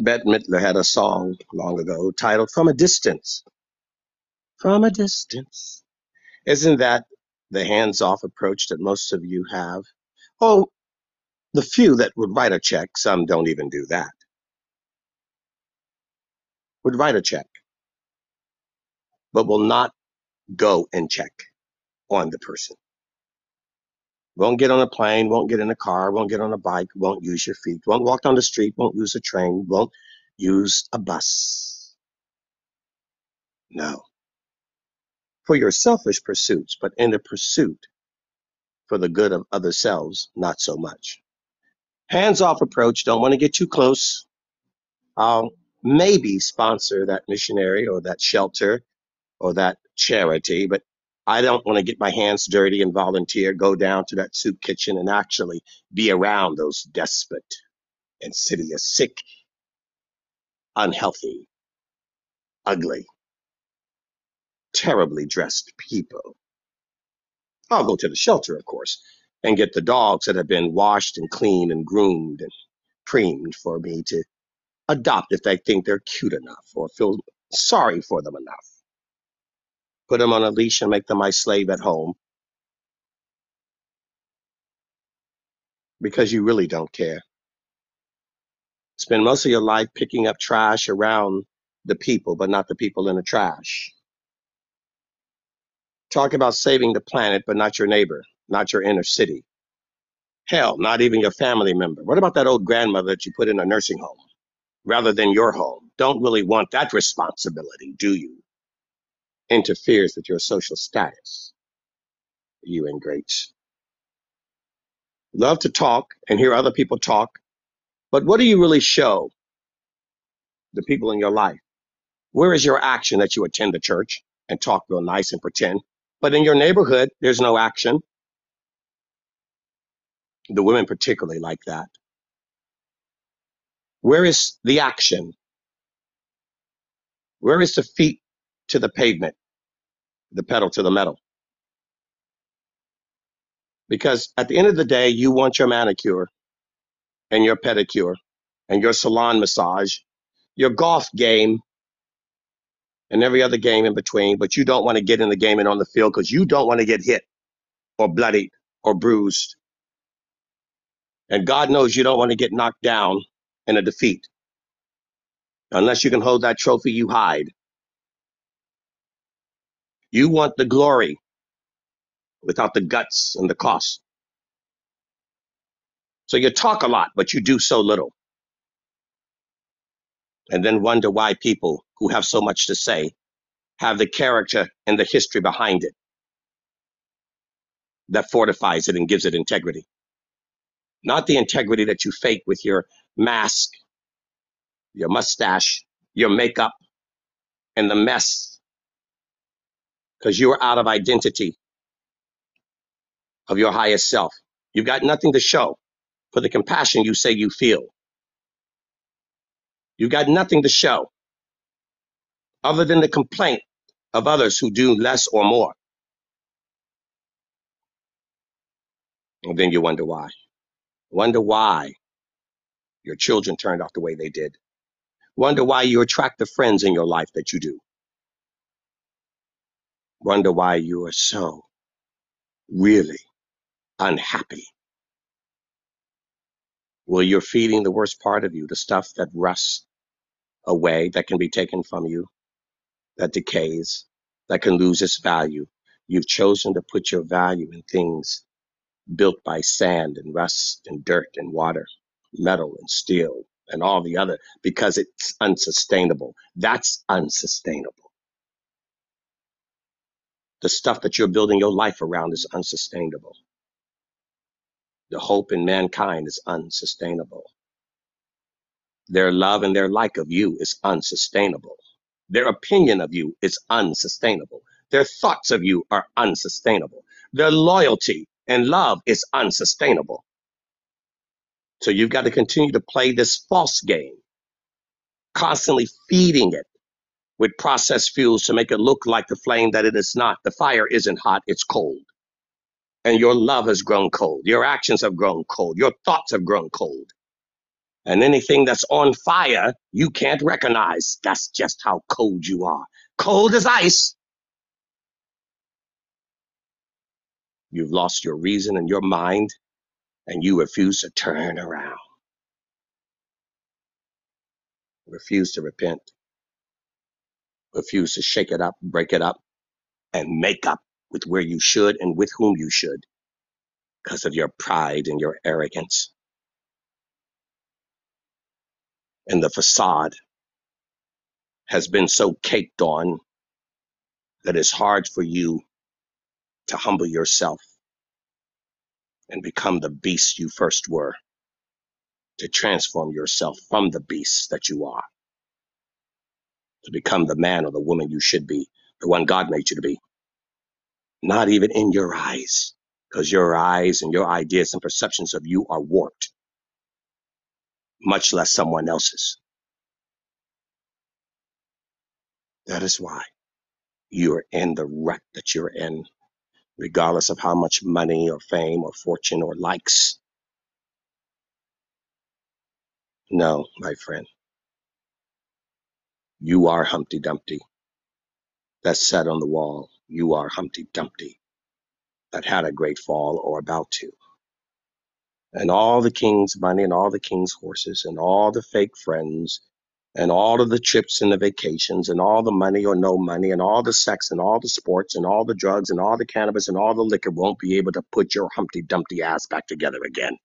Bette Midler had a song long ago titled From a Distance. From a distance. Isn't that the hands-off approach that most of you have? Oh, the few that would write a check, some don't even do that, would write a check, but will not go and check on the person. Won't get on a plane, won't get in a car, won't get on a bike, won't use your feet, won't walk down the street, won't use a train, won't use a bus. No. For your selfish pursuits, but in the pursuit for the good of other selves, not so much. Hands-off approach, don't want to get too close. I'll maybe sponsor that missionary or that shelter or that charity, but I don't want to get my hands dirty and volunteer, go down to that soup kitchen and actually be around those despot, insidious, sick, unhealthy, ugly, terribly dressed people. I'll go to the shelter, of course, and get the dogs that have been washed and cleaned and groomed and preened for me to adopt if they think they're cute enough or feel sorry for them enough. Put them on a leash and make them my slave at home. Because you really don't care. Spend most of your life picking up trash around the people, but not the people in the trash. Talk about saving the planet, but not your neighbor, not your inner city. Hell, not even your family member. What about that old grandmother that you put in a nursing home rather than your home? Don't really want that responsibility, do you? Interferes with your social status, you ingrates. Love to talk and hear other people talk, but what do you really show the people in your life? Where is your action that you attend the church and talk real nice and pretend, but in your neighborhood, there's no action? The women particularly like that. Where is the action? Where is the feet to the pavement, the pedal to the metal? Because at the end of the day, you want your manicure and your pedicure and your salon massage, your golf game, and every other game in between, but you don't want to get in the game and on the field because you don't want to get hit or bloodied or bruised. And God knows you don't want to get knocked down in a defeat unless you can hold that trophy you hide. You want the glory without the guts and the cost. So you talk a lot, but you do so little. And then wonder why people who have so much to say have the character and the history behind it that fortifies it and gives it integrity. Not the integrity that you fake with your mask, your mustache, your makeup, and the mess. Because you are out of identity of your highest self. You've got nothing to show for the compassion you say you feel. You've got nothing to show other than the complaint of others who do less or more. And then you wonder why. Wonder why your children turned out the way they did. Wonder why you attract the friends in your life that you do. Wonder why you are so really unhappy. Well, you're feeding the worst part of you, the stuff that rusts away, that can be taken from you, that decays, that can lose its value. You've chosen to put your value in things built by sand and rust and dirt and water, metal and steel and all the other, because it's unsustainable. That's unsustainable. The stuff that you're building your life around is unsustainable. The hope in mankind is unsustainable. Their love and their like of you is unsustainable. Their opinion of you is unsustainable. Their thoughts of you are unsustainable. Their loyalty and love is unsustainable. So you've got to continue to play this false game, constantly feeding it with processed fuels to make it look like the flame that it is not. The fire isn't hot, it's cold. And your love has grown cold. Your actions have grown cold. Your thoughts have grown cold. And anything that's on fire, you can't recognize. That's just how cold you are. Cold as ice. You've lost your reason and your mind, and you refuse to turn around. Refuse to repent. Refuse to shake it up, break it up, and make up with where you should and with whom you should, because of your pride and your arrogance and the facade has been so caked on that it's hard for you to humble yourself and become the beast you first were, to transform yourself from the beast that you are, to become the man or the woman you should be, the one God made you to be. Not even in your eyes, because your eyes and your ideas and perceptions of you are warped, much less someone else's. That is why you're in the rut that you're in, regardless of how much money or fame or fortune or likes. No, my friend, you are Humpty Dumpty that sat on the wall. You are Humpty Dumpty that had a great fall or about to. And all the king's money and all the king's horses and all the fake friends and all of the trips and the vacations and all the money or no money and all the sex and all the sports and all the drugs and all the cannabis and all the liquor won't be able to put your Humpty Dumpty ass back together again.